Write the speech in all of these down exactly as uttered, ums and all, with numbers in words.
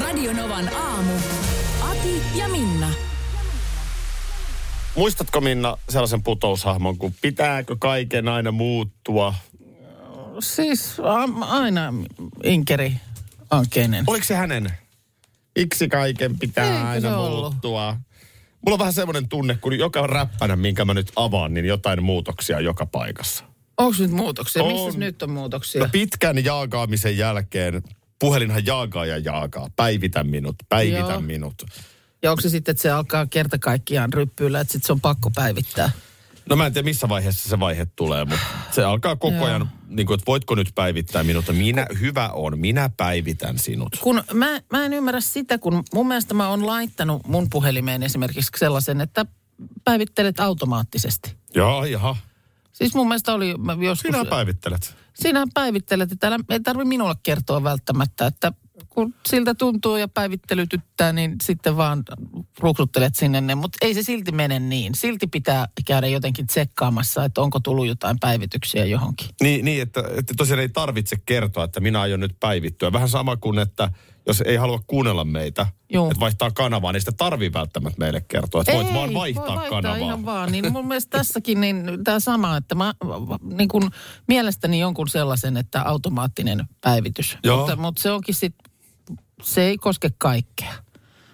Radionovan aamu. Ati ja Minna. Muistatko, Minna, sellaisen putoushahmon, kun pitääkö kaiken aina muuttua? Siis a- aina inkeri ankeinen. Oliko se hänen? Iksi kaiken pitää Ei, aina muuttua? Ollut. Mulla on vähän semmoinen tunne, kun joka räppänä, minkä mä nyt avaan, niin jotain muutoksia joka paikassa. Onko nyt muutoksia? On. Missä nyt on muutoksia? No pitkän jaagaamisen jälkeen. Puhelinhan jaakaa ja jaakaa. Päivitä minut, päivitä Joo. minut. Ja onko se sitten, että se alkaa kerta kaikkiaan ryppyillä, että sitten se on pakko päivittää? No mä en tiedä, missä vaiheessa se vaihe tulee, mutta se alkaa koko ajan, niin kuin, että voitko nyt päivittää minut? Minä, hyvä on, minä päivitän sinut. Kun mä, mä en ymmärrä sitä, kun mun mielestä mä oon laittanut mun puhelimeen esimerkiksi sellaisen, että päivittelet automaattisesti. Joo, jaha. Siis mun mielestä oli joskus... Sinä päivittelet. Sinä päivittelet, että älä, ei tarvitse minulle kertoa välttämättä, että kun siltä tuntuu ja päivittely tyttää, niin sitten vaan ruksuttelet sinne. Mutta ei se silti mene niin. Silti pitää käydä jotenkin tsekkaamassa, että onko tullut jotain päivityksiä johonkin. Niin, niin että, että tosiaan ei tarvitse kertoa, että minä aion nyt päivittyä. Vähän sama kuin, että jos ei halua kuunnella meitä, Joo. että vaihtaa kanavaa, niin sitä tarvii välttämättä meille kertoa. Että ei, voit vaan vaihtaa, voi vaihtaa kanavaa. Ihan vaan. Niin mun mielestä tässäkin niin tämä sama, että mä niin kun, mielestäni jonkun sellaisen, että automaattinen päivitys. Mutta, mutta se onkin sitten, se ei koske kaikkea.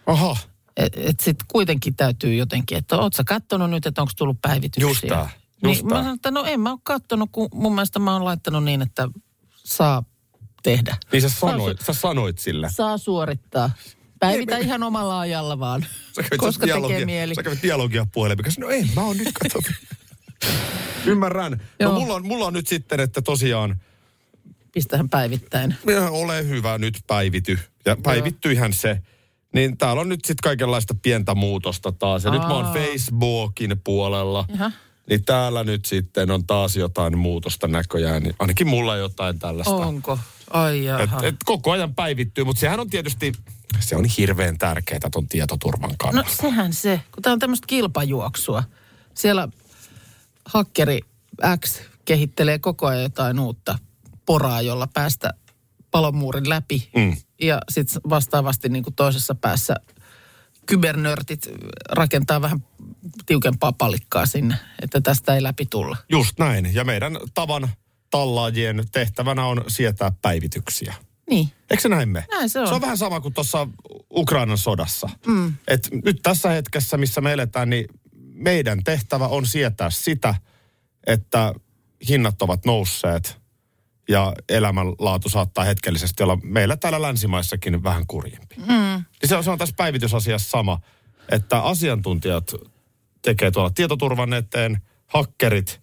Aha. Että et sitten kuitenkin täytyy jotenkin, että oot sä kattonut nyt, että onko tullut päivityksiä. Just tää, just niin, tää. Mä sanon, että no en mä oo kattonut, kun mun mielestä mä oon laittanut niin, että saa tehdä. Niin sä sanoit, sä sanoit sillä. Saa suorittaa. Päivitä ei, ihan me... omalla ajalla vaan, koska dialogia, tekee mieli. Sä kävit dialogia puhelimikassa. No en, mä oon nyt katsonut. Ymmärrän. Joo. No mulla on, mulla on nyt sitten, että tosiaan... Pistähän päivittäin. Ja ole hyvä, nyt päivity. Ja päivittyihän se. Niin täällä on nyt sitten kaikenlaista pientä muutosta taas. Ja Aa. nyt mä oon Facebookin puolella. Jaha. Niin täällä nyt sitten on taas jotain muutosta näköjään. Niin ainakin mulla jotain tällaista. Onko? Ai jaha. Et, et koko ajan päivittyy, mutta sehän on tietysti, se on hirveän tärkeää ton tietoturvan kannalta. No sehän se, kun tää on tämmöistä kilpajuoksua. Siellä hakkeri X kehittelee koko ajan jotain uutta poraa, jolla päästä palomuurin läpi. Mm. Ja sitten vastaavasti niin kuin toisessa päässä kybernörtit rakentaa vähän tiukempaa palikkaa sinne, että tästä ei läpi tulla. Just näin. Ja meidän tavan tallaajien tehtävänä on sietää päivityksiä. Niin. Eikö se näin me? Näin se on. Se on vähän sama kuin tuossa Ukrainan sodassa. Mm. Et nyt tässä hetkessä, missä me eletään, niin meidän tehtävä on sietää sitä, että hinnat ovat nousseet. Ja elämänlaatu saattaa hetkellisesti olla meillä täällä länsimaissakin vähän kurjempi. Mm. Se on, se on tässä päivitysasiassa sama, että asiantuntijat tekee tuolla tietoturvan eteen, hakkerit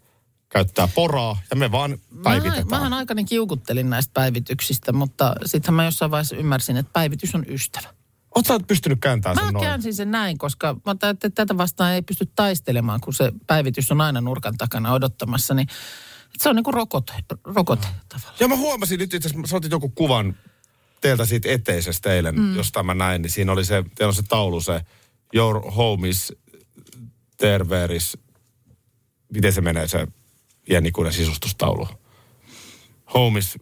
käyttää poraa ja me vaan päivitetään. Mähän aikani kiukuttelin näistä päivityksistä, mutta sittenhän mä jossain vaiheessa ymmärsin, että päivitys on ystävä. Oletko pystynyt kääntämään sen mä noin? Mä käänsin sen näin, koska mä tajun, että tätä vastaan ei pysty taistelemaan, kun se päivitys on aina nurkan takana odottamassa, niin... Se on niin kuin rokote, rokote tavallaan. Ja mä huomasin nyt itse asiassa, sä otit joku kuvan teiltä siitä eteisestä eilen, mm. josta mä näin, niin siinä oli se, teillä on se taulu, se Your Home is Terveris. Miten se menee, se iänikuinen sisustustaulu? Home is,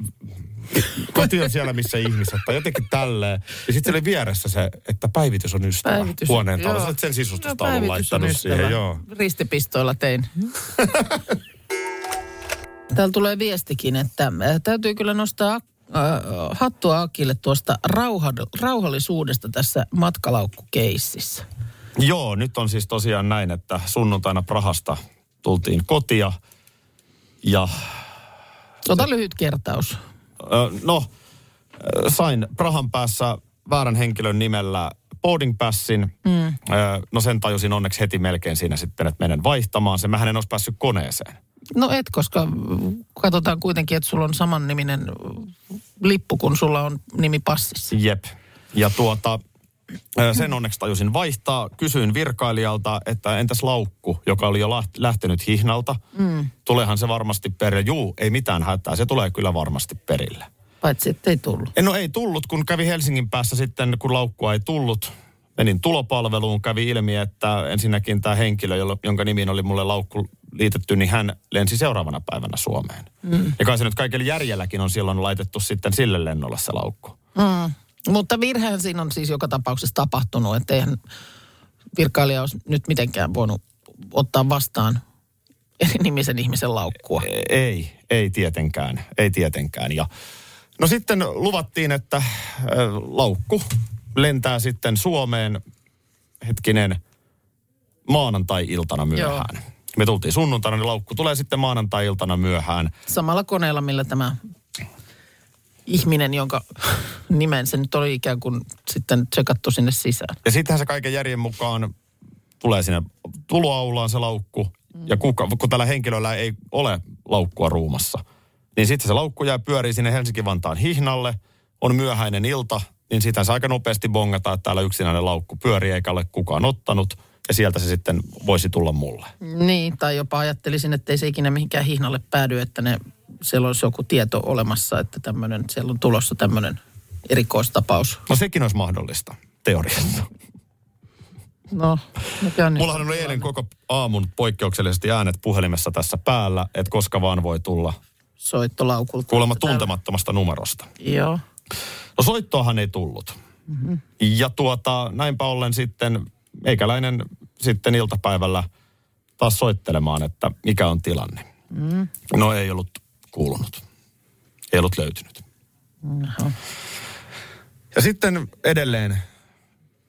koti on siellä, missä ihmiset, tai jotenkin tälleen. Ja sitten se oli vieressä se, että päivitys on ystävä. Päivitys, huoneen taulu, sä olet sen sisustustaulun no, laittanut siihen, joo. Ristipistoilla tein. Täällä tulee viestikin, että täytyy kyllä nostaa äh, hattua Akille tuosta rauha, rauhallisuudesta tässä matkalaukkukeississä. Joo, nyt on siis tosiaan näin, että sunnuntaina Prahasta tultiin kotia ja... Ota lyhyt kertaus. Äh, no, äh, sain Prahan päässä väärän henkilön nimellä boarding passin. Mm. Äh, no sen tajusin onneksi heti melkein siinä sitten, että menen vaihtamaan sen. Mähän en olisi päässyt koneeseen. No et, koska katsotaan kuitenkin, että sulla on samanniminen lippu, kun sulla on nimi passissa. Jep. Ja tuota, sen onneksi tajusin vaihtaa. Kysyin virkailijalta, että entäs laukku, joka oli jo lähtenyt hihnalta. Mm. Tuleehan se varmasti perille. Juu, ei mitään hätää. Se tulee kyllä varmasti perille. Paitsi, että ei tullut. En, no ei tullut, kun kävi Helsingin päässä sitten, kun laukkua ei tullut. Menin tulopalveluun, kävi ilmi, että ensinnäkin tämä henkilö, jonka nimiin oli mulle laukku liitetty, niin hän lensi seuraavana päivänä Suomeen. Mm. Ja kai se nyt kaikella järjelläkin on silloin laitettu sitten sille lennolle se laukku. Mm. Mutta virhehän siinä on siis joka tapauksessa tapahtunut, että eihän virkailija olisi nyt mitenkään voinut ottaa vastaan eri nimisen ihmisen laukkua. Ei, ei tietenkään, ei tietenkään. Ja no sitten luvattiin, että laukku lentää sitten Suomeen hetkinen maanantai-iltana myöhään. Joo. Me tultiin sunnuntaina, niin laukku tulee sitten maanantai-iltana myöhään. Samalla koneella, millä tämä ihminen, jonka nimen se nyt oli ikään kuin sitten tsekattu sinne sisään. Ja sittenhän se kaiken järjen mukaan tulee sinne tuloaulaan se laukku. Mm. Ja kuka, kun tällä henkilöllä ei ole laukkua ruumassa, niin sitten se laukku jää pyörii sinne Helsinki-Vantaan hihnalle. On myöhäinen ilta, niin sitä se aika nopeasti bongataan, että täällä yksinäinen laukku pyörii eikä ole kukaan ottanut. Ja sieltä se sitten voisi tulla mulle. Niin, tai jopa ajattelisin, että ei se ikinä mihinkään hihnalle päädy, että ne, siellä olisi joku tieto olemassa, että tämmöinen, siellä on tulossa tämmöinen erikoistapaus. No sekin olisi mahdollista, teoriassa. No, mikä on nyt? Mullahan on eilen koko aamun poikkeuksellisesti äänet puhelimessa tässä päällä, että koska vaan voi tulla soittolaukulta. Kuulemma tuntemattomasta numerosta. Joo. No soittoahan ei tullut. Mm-hmm. Ja tuota, näinpä ollen sitten meikäläinen sitten iltapäivällä taas soittelemaan, että mikä on tilanne. Mm. No ei ollut kuulunut. Ei ollut löytynyt. Mm-hmm. Ja sitten edelleen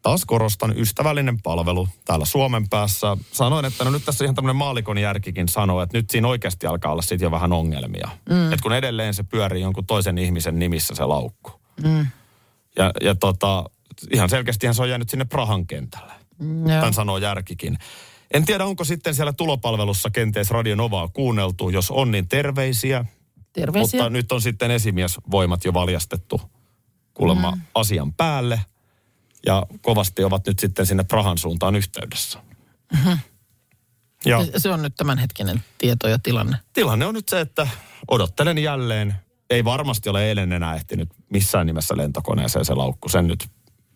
taas korostan ystävällinen palvelu täällä Suomen päässä. Sanoin, että no nyt tässä ihan tämmöinen maallikon järkikin sanoo, että nyt siinä oikeasti alkaa olla sitten jo vähän ongelmia. Mm. Että kun edelleen se pyörii jonkun toisen ihmisen nimissä se laukku. Mm. Ja, ja tota, ihan selkeästihän se on jäänyt sinne Prahan kentälle. Mm, Tän sanoo järkikin. En tiedä, onko sitten siellä tulopalvelussa kenties Radionovaa kuunneltu. Jos on, niin terveisiä. Terveisiä. Mutta nyt on sitten esimiesvoimat jo valjastettu kuulemma mm. asian päälle. Ja kovasti ovat nyt sitten sinne Prahan suuntaan yhteydessä. Mm-hmm. Ja se on nyt tämänhetkinen tieto ja tilanne. Tilanne on nyt se, että odottelen jälleen. Ei varmasti ole eilen enää ehtinyt missään nimessä lentokoneeseen se laukku. Sen nyt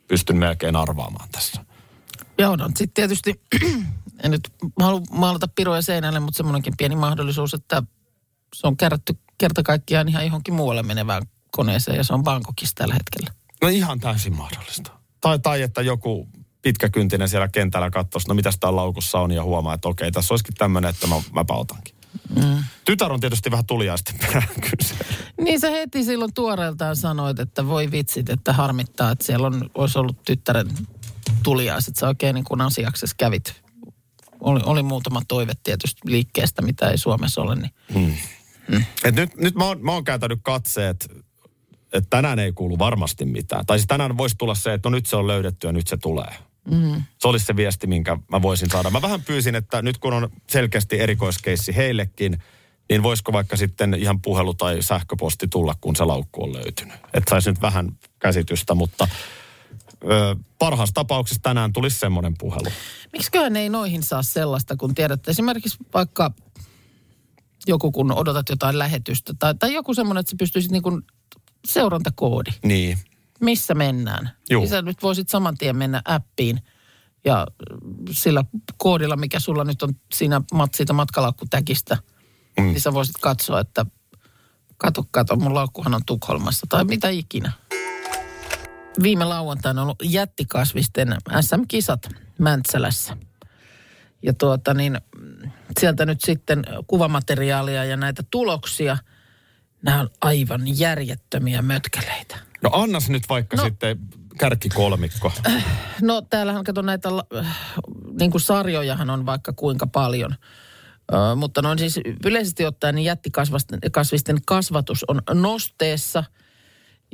pystyn melkein arvaamaan tässä. Joo, no sitten tietysti, en nyt halua maalata piroja seinälle, mutta semmoinenkin pieni mahdollisuus, että se on kärrätty kerta kaikkiaan ihan johonkin muualle menevään koneeseen ja se on Bangkokissa tällä hetkellä. No ihan täysin mahdollista. Tai, tai että joku pitkäkyntinen siellä kentällä katsoisi, no mitäs täällä laukussa on ja huomaa, että okei, tässä olisikin tämmöinen, että mä, mä pautankin. Mm. Tytär on tietysti vähän tuliaisten perään kyseellä. Niin sä heti silloin tuoreeltaan sanoit, että voi vitsit, että harmittaa, että siellä on, olisi ollut tyttären tuliaiset. Sä oikein niin kuin asiaksessa kävit. Oli, oli muutama toive tietysti liikkeestä, mitä ei Suomessa ole. Niin. Hmm. Hmm. Et nyt nyt mä, oon, mä oon kääntänyt katseet, että tänään ei kuulu varmasti mitään. Tai siis tänään voisi tulla se, että no nyt se on löydetty ja nyt se tulee. Mm. Se olisi se viesti, minkä mä voisin saada. Mä vähän pyysin, että nyt kun on selkeästi erikoiskeissi heillekin, niin voisiko vaikka sitten ihan puhelu tai sähköposti tulla, kun se laukku on löytynyt. Että saisi nyt vähän käsitystä, mutta Öö, parhaassa tapauksessa tänään tulisi semmoinen puhelu. Miksiköhän ei noihin saa sellaista, kun tiedät, esimerkiksi vaikka joku, kun odotat jotain lähetystä, tai, tai joku semmoinen, että sä pystyisit niin kuin seurantakoodi. Niin. Missä mennään. Juu. Sä nyt voisit saman tien mennä appiin, ja sillä koodilla, mikä sulla nyt on siinä mat, siitä matkalaukkutäkistä, mm. niin sä voisit katsoa, että kato, kato, mun laukkuhan on Tukholmassa, tai mitä ikinä. Viime lauantaina on ollut jättikasvisten S M-kisat Mäntsälässä. Ja tuota niin, sieltä nyt sitten kuvamateriaalia ja näitä tuloksia. Nämä on aivan järjettömiä mötkeleitä. No annas nyt vaikka no, sitten kärkikolmikko. No täällähän kato näitä, niin kuin sarjojahan on vaikka kuinka paljon. Ö, mutta noin siis yleisesti ottaen niin jättikasvisten kasvatus on nosteessa.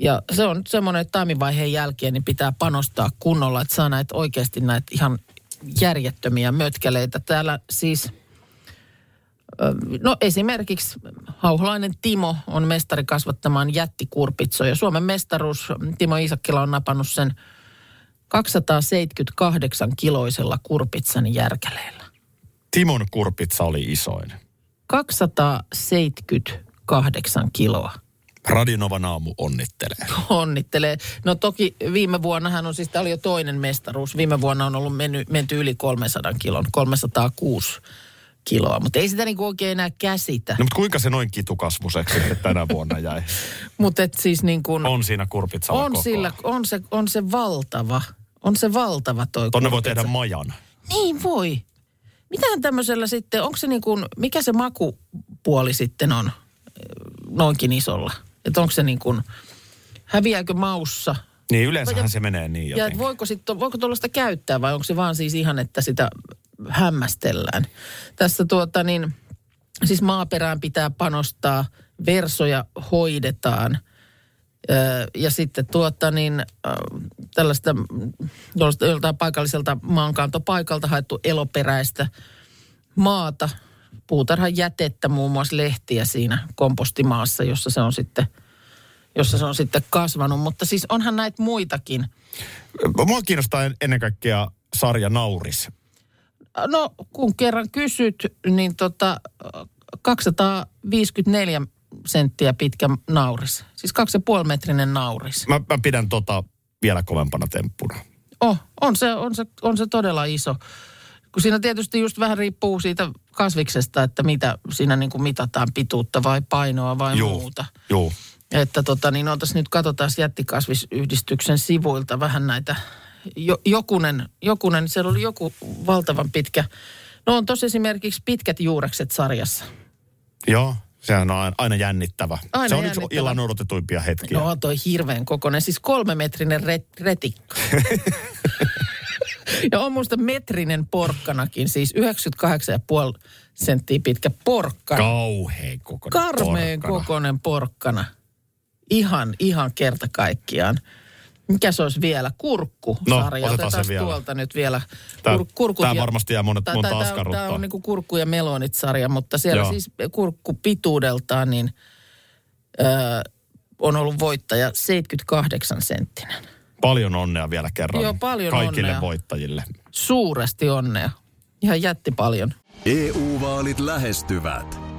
Ja se on semmoinen, että taimivaiheen jälkeen niin pitää panostaa kunnolla, että saa näitä oikeasti näitä ihan järjettömiä mötkeleitä. Täällä siis No esimerkiksi hauhlainen Timo on mestari kasvattamaan jättikurpitsoja. Suomen mestaruus, Timo Isakkila on napannut sen kaksisataaseitsemänkymmentäkahdeksan kiloisella kurpitsan järkäleellä. Timon kurpitsa oli isoin. kaksisataaseitsemänkymmentäkahdeksan kiloa. Radionovan aamu onnittelee. Onnittelee. No toki viime vuonnahan on siis, tämä oli jo toinen mestaruus. Viime vuonna on ollut mennyt, menty yli kolmensadan kilon, kolmesataakuusi kiloa. Mutta ei sitä niinku oikein enää käsitä. No mutta kuinka se noin kitukasvuseksi tänä vuonna jäi? Mutta et siis niin kuin... On siinä kurpitsalla on koko. Sillä, on, se, on se valtava. On se valtava toi kurpitsa. Tonne voi tehdä majan. Niin voi. Mitähän tämmöisellä sitten, onko se niin kuin, mikä se makupuoli sitten on noinkin isolla? Että onko se niin kuin, häviääkö maussa? Niin, yleensähän ja, se menee niin jotenkin. Ja voiko sitten, voiko tuollaista käyttää vai onko se vaan siis ihan, että sitä hämmästellään? Tässä tuota niin, siis maaperään pitää panostaa, versoja hoidetaan. Ja sitten tuota niin, tällaista joltain paikalliselta maankantopaikalta haettu eloperäistä maata, puutarhan jätettä, muun muassa lehtiä siinä kompostimaassa, jossa se on sitten, jossa se on sitten kasvanut. Mutta siis onhan näitä muitakin. Mua kiinnostaa ennen kaikkea sarja Nauris. No, kun kerran kysyt, niin tota kaksisataaviisikymmentäneljä senttiä pitkä nauris. Siis kaksi ja puoli metrinen nauris. Mä, mä pidän tota vielä kovempana temppuna. Oh, on se, on se, on se todella iso. Kun siinä tietysti just vähän riippuu siitä kasviksesta, että mitä siinä niin kuin mitataan, pituutta vai painoa vai joo, muuta. Joo. Että tota niin oltais nyt, katsotaan jättikasvisyhdistyksen sivuilta vähän näitä. Jo, jokunen, jokunen, siellä oli joku valtavan pitkä. No on tossa esimerkiksi pitkät juurekset sarjassa. Joo. Sehän on aina jännittävä. Aina se on jännittävä. Yksi illan odotetuimpia hetkiä. No toi hirveän kokoinen, siis kolmemetrinen ret- retikka. Ja on musta metrinen porkkanakin, siis yhdeksänkymmentäkahdeksan pilkku viisi senttiä pitkä porkkana. Kauheen kokoinen porkkana. Karmeen kokoinen porkkana. Ihan, ihan kerta kaikkiaan. Mikä se olisi vielä? Kurkku. No, Sarja. Otetaan, otetaan se vielä. Tuolta nyt vielä. Tämä, Kur, tämä ja, varmasti jää monet, monta tämä, askarruttaa. Tämä on niin kuin kurkku- ja melonit-sarja, mutta siellä joo, siis kurkkupituudeltaan niin, ö, on ollut voittaja seitsemänkymmentäkahdeksan senttinen. Paljon onnea vielä kerran. Joo, paljon kaikille onnea. Voittajille. Suuresti onnea. Ihan jätti paljon. E U-vaalit lähestyvät.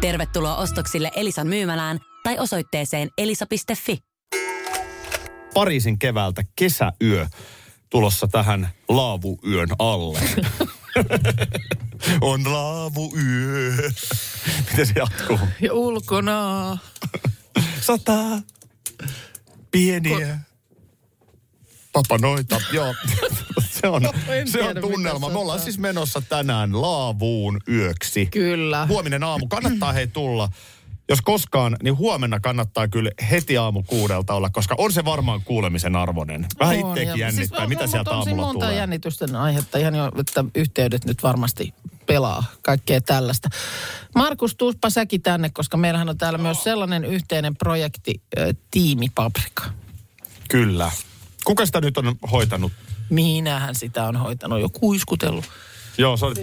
Tervetuloa ostoksille Elisan myymälään tai osoitteeseen elisa piste fi. Pariisin keväältä kesäyö tulossa tähän laavuyön alle. On laavuyö. Miten se jatkuu? Ja ulkona sataa pieniä papanoita. Joo, se on, no, se on tunnelma. Me ollaan siis menossa tänään laavuun yöksi. Kyllä. Huominen aamu. Kannattaa hei tulla. Jos koskaan, niin huomenna kannattaa kyllä heti aamu kuudelta olla, koska on se varmaan kuulemisen arvoinen. Vähän itseäkin jännittää, siis, mitä sieltä aamulla tulee. On monta jännitysten aihetta. Ihan jo, että yhteydet nyt varmasti pelaa kaikkea tällaista. Markus, tuuspa säkin tänne, koska meillähän on täällä oh. myös sellainen yhteinen projekti, äh, Tiimi Paprika. Kyllä. Kuka sitä nyt on hoitanut? Minähän sitä on hoitanut, jo kuiskutellut. Joo, se on...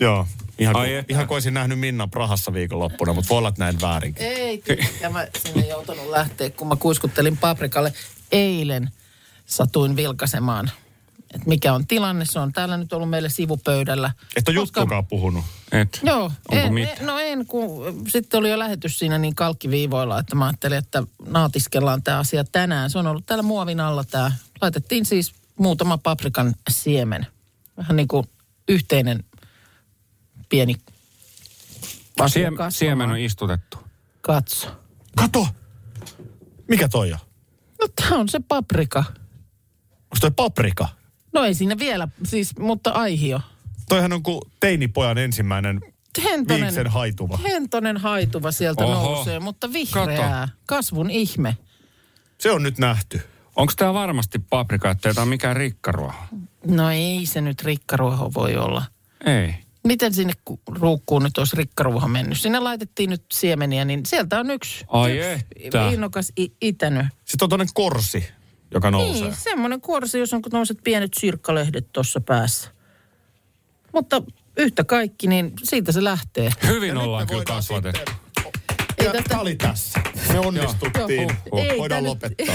Joo. Ihan, ai, ihan koisin nähnyt Minna Prahassa viikonloppuna, mutta voi olla näin väärinkin. Ei, kyllä mä sinne joutunut lähteä, kun mä kuiskuttelin Paprikalle. Eilen satuin vilkaisemaan että mikä on tilanne. Se on täällä nyt ollut meille sivupöydällä. Et ole juttukaan puhunut. Et. Joo. En, en, no en, kun sitten oli jo lähetys siinä niin kalkkiviivoilla, että mä ajattelin, että naatiskellaan tämä asia tänään. Se on ollut täällä muovin alla tämä. Laitettiin siis muutama paprikan siemen. Vähän niin kuin yhteinen pieni asia kasvamaan. Siemen on istutettu. Katso. Kato! Mikä toi on? No tää on se paprika. Onko toi paprika? No ei siinä vielä, siis, mutta aihio. Toihan on kuin teinipojan ensimmäinen hentonen, viiksen haituva. Hentonen haituva sieltä Oho. nousee, mutta vihreää. Kato. Kasvun ihme. Se on nyt nähty. Onko tää varmasti paprika, ettei tää ole mikään rikkaruoho? No ei se nyt rikkaruoho voi olla. Ei. Miten sinne ruukkuun nyt olisi rikkaruoho mennyt? Sinne laitettiin nyt siemeniä, niin sieltä on yksi, Ai yksi innokas i- itänyt. Sitten on tuonne korsi, joka nousee. Niin, semmoinen korsi, jos on tuollaiset pienet sirkkalehdet tuossa päässä. Mutta yhtä kaikki, niin siitä se lähtee. Hyvin ja ollaan kyllä kasvatettu. Tämä tästä... oli tässä. Me onnistuttiin. Ei, voidaan nyt... lopettaa.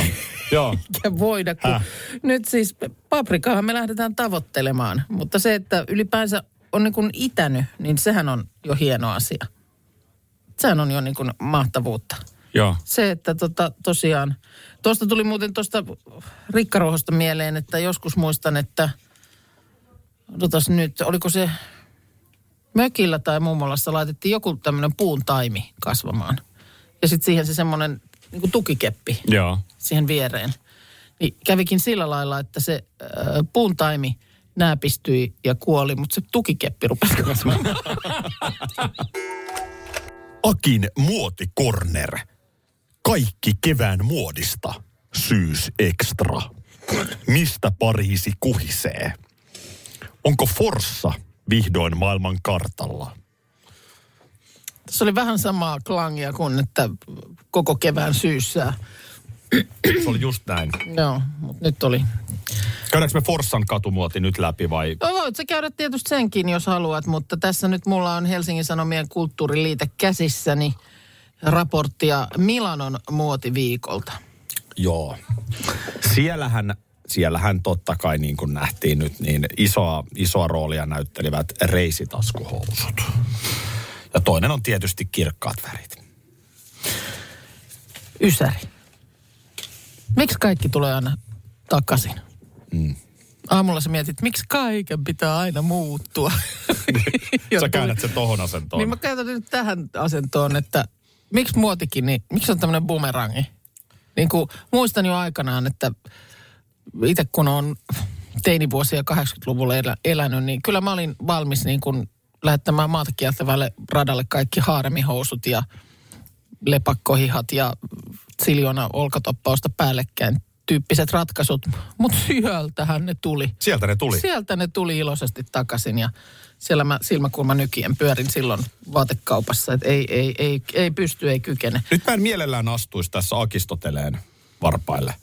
Joo. Eikä voida, kun Häh. nyt siis paprikaahan me lähdetään tavoittelemaan. Mutta se, että ylipäänsä on niin kuin itänyt, niin sehän on jo hieno asia. Sehän on jo niin kuin mahtavuutta. Joo. Se, että tota, tosiaan, tuosta tuli muuten tuosta rikkaruohosta mieleen, että joskus muistan, että odotas nyt, oliko se mökillä tai mummolassa laitettiin joku tämmöinen puun taimi kasvamaan. Ja sitten siihen se semmoinen niin kuin tukikeppi Joo. siihen viereen. Niin kävikin sillä lailla, että se äh, puun taimi nääpistyi ja kuoli, mutta se tukikeppi rupesi kasvamaan. Akin muotikorner. Kaikki kevään muodista. Syys ekstra. Mistä Pariisi kuhisee? Onko Forssa vihdoin maailman kartalla? Tässä oli vähän samaa klangia kuin, että koko kevään syyssää. Se oli just näin. Joo, mutta nyt oli. Käydäänkö me Forssan katumuoti nyt läpi vai? No voit sä käydä tietysti senkin, jos haluat, mutta tässä nyt mulla on Helsingin Sanomien kulttuuriliite käsissäni raporttia Milanon muotiviikolta. Joo. Siellähän... Siellähän totta kai, niin kuin nähtiin nyt, niin isoa, isoa roolia näyttelivät reisitaskuhousut. Ja toinen on tietysti kirkkaat värit. Ysäri. Miksi kaikki tulee aina takaisin? Mm. Aamulla sä mietit, miksi kaiken pitää aina muuttua? Sä käännät sen tohon asentoon. Niin mä käytän nyt tähän asentoon, että miksi muotikin, niin miksi on tämmöinen bumerangi? Niin kuin muistan jo aikanaan, että... Itse kun olen teinivuosia kahdeksankymmentäluvulla elä, elänyt, niin kyllä mä olin valmis niin kun lähettämään maata kiertävälle radalle kaikki haaremihousut ja lepakkohihat ja siljona olkatoppausta päällekkäin tyyppiset ratkaisut. Mutta sieltähän ne tuli. Sieltä ne tuli? Sieltä ne tuli iloisesti takaisin ja siellä mä silmäkulman nykien pyörin silloin vaatekaupassa, että ei, ei, ei, ei pysty, ei kykene. Nyt mä en mielellään astuisi tässä akistoteleen varpaille.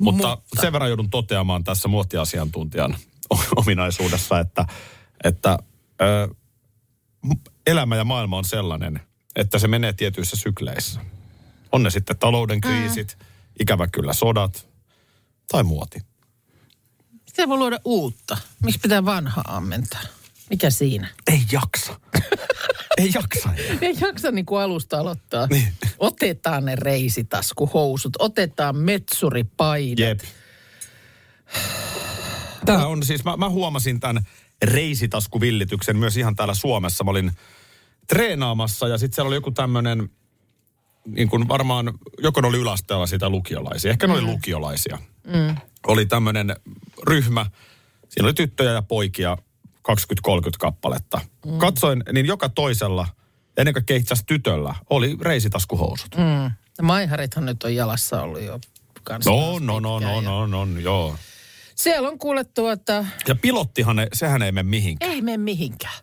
Mutta, Mutta sen verran joudun toteamaan tässä muotiasiantuntijan ominaisuudessa, että, että ö, elämä ja maailma on sellainen, että se menee tietyissä sykleissä. On ne sitten talouden kriisit, Ää. ikävä kyllä sodat tai muoti. Se voi luoda uutta. Miksi pitää vanhaa ammentaa? Mikä siinä? Ei jaksa. Ei jaksa. Ei jaksa niin kuin alusta aloittaa. Niin. Otetaan ne reisitaskuhousut, otetaan metsuripaidat. Jep. Tämä on siis, mä, mä huomasin tämän reisitaskuvillityksen myös ihan täällä Suomessa. Mä olin treenaamassa ja sitten siellä oli joku tämmöinen, niin kuin varmaan, joko ne oli yläasteella sitä lukiolaisia. Ehkä ne mm. oli lukiolaisia. Mm. Oli tämmöinen ryhmä, siinä oli tyttöjä ja poikia. kaksikymmentä kolmekymmentä kappaletta. Mm. Katsoin, niin joka toisella, ennen kaikkea itse asiassa tytöllä, oli reisitaskuhousut. Mm. Maiharithan nyt on jalassa ollut jo. No, no, no, no, no, no, no, joo. Siellä on kuulettu, että... Ja pilottihan, ne, sehän ei mene mihinkään. Ei mene mihinkään.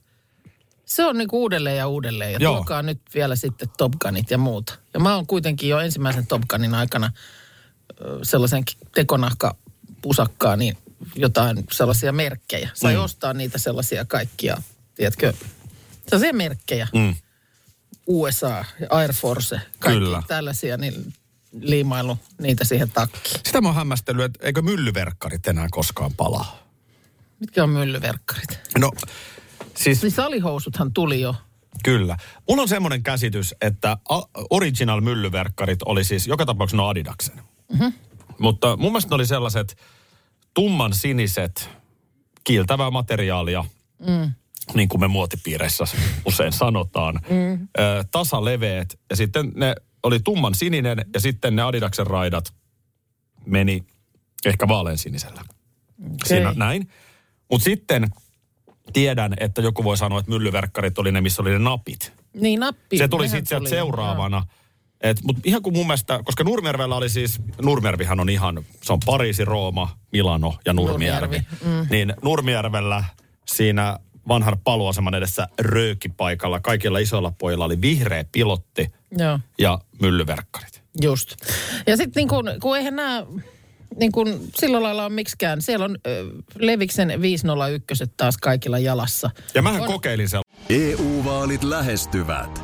Se on niinku uudelleen ja uudelleen. Ja joo. Tuokaa nyt vielä sitten Top Gunit ja muuta. Ja mä oon kuitenkin jo ensimmäisen Top Gunin aikana sellaisen tekonahkapusakkaan, niin... jotain sellaisia merkkejä. Sai mm. ostaa niitä sellaisia kaikkia, tiedätkö, sellaisia merkkejä. Mm. U S A, Air Force, kaikki Kyllä. tällaisia, niin liimailu niitä siihen takkiin. Sitä mä oon hämmästellyt, että eikö myllyverkkarit enää koskaan palaa? Mitkä on myllyverkkarit? No siis... Siis alihousuthan tuli jo. Kyllä. Mulla on semmoinen käsitys, että original myllyverkkarit oli siis joka tapauksessa no Adidaksen. Mm-hmm. Mutta mun mielestä ne oli sellaiset tumman siniset, kiiltävää materiaalia, mm. niin kuin me muotipiireissä usein sanotaan. Mm. Ö, tasaleveet ja sitten ne oli tumman sininen ja sitten ne Adidaksen raidat meni ehkä vaaleansinisellä. Okay. Siinä näin. Mutta sitten... Tiedän, että joku voi sanoa, että myllyverkkarit oli ne, missä oli ne napit. Niin, nappi. Se tuli sitten sieltä seuraavana. Mutta ihan kuin mun mielestä, koska Nurmijärvellä oli siis, Nurmijärvihan on ihan, se on Pariisi, Rooma, Milano ja Nurmijärvi. Nurmijärvi. Mm. Niin Nurmijärvellä siinä vanhan paluaseman edessä röökipaikalla kaikilla isoilla pojilla oli vihreä pilotti Joo. ja myllyverkkarit. Just. Ja sitten niin kun, kun eihän nämä... Niin kuin sillä lailla on miksikään. Siellä on ö, Leviksen viisi nolla yksi taas kaikilla jalassa. Ja mähän on... kokeilin sen. E U-vaalit lähestyvät.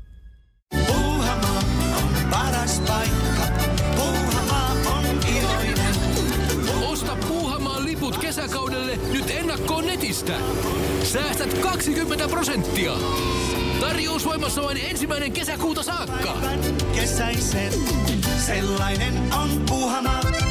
Puuhamaa on paras paikka. Puuhamaa on iloinen. Osta Puuhamaan liput kesäkaudelle nyt ennakkoon netistä. Säästät kaksikymmentä prosenttia. Tarjous voimassa vain ensimmäinen kesäkuuta saakka. Päivän kesäisen. Sellainen on Puuhamaa.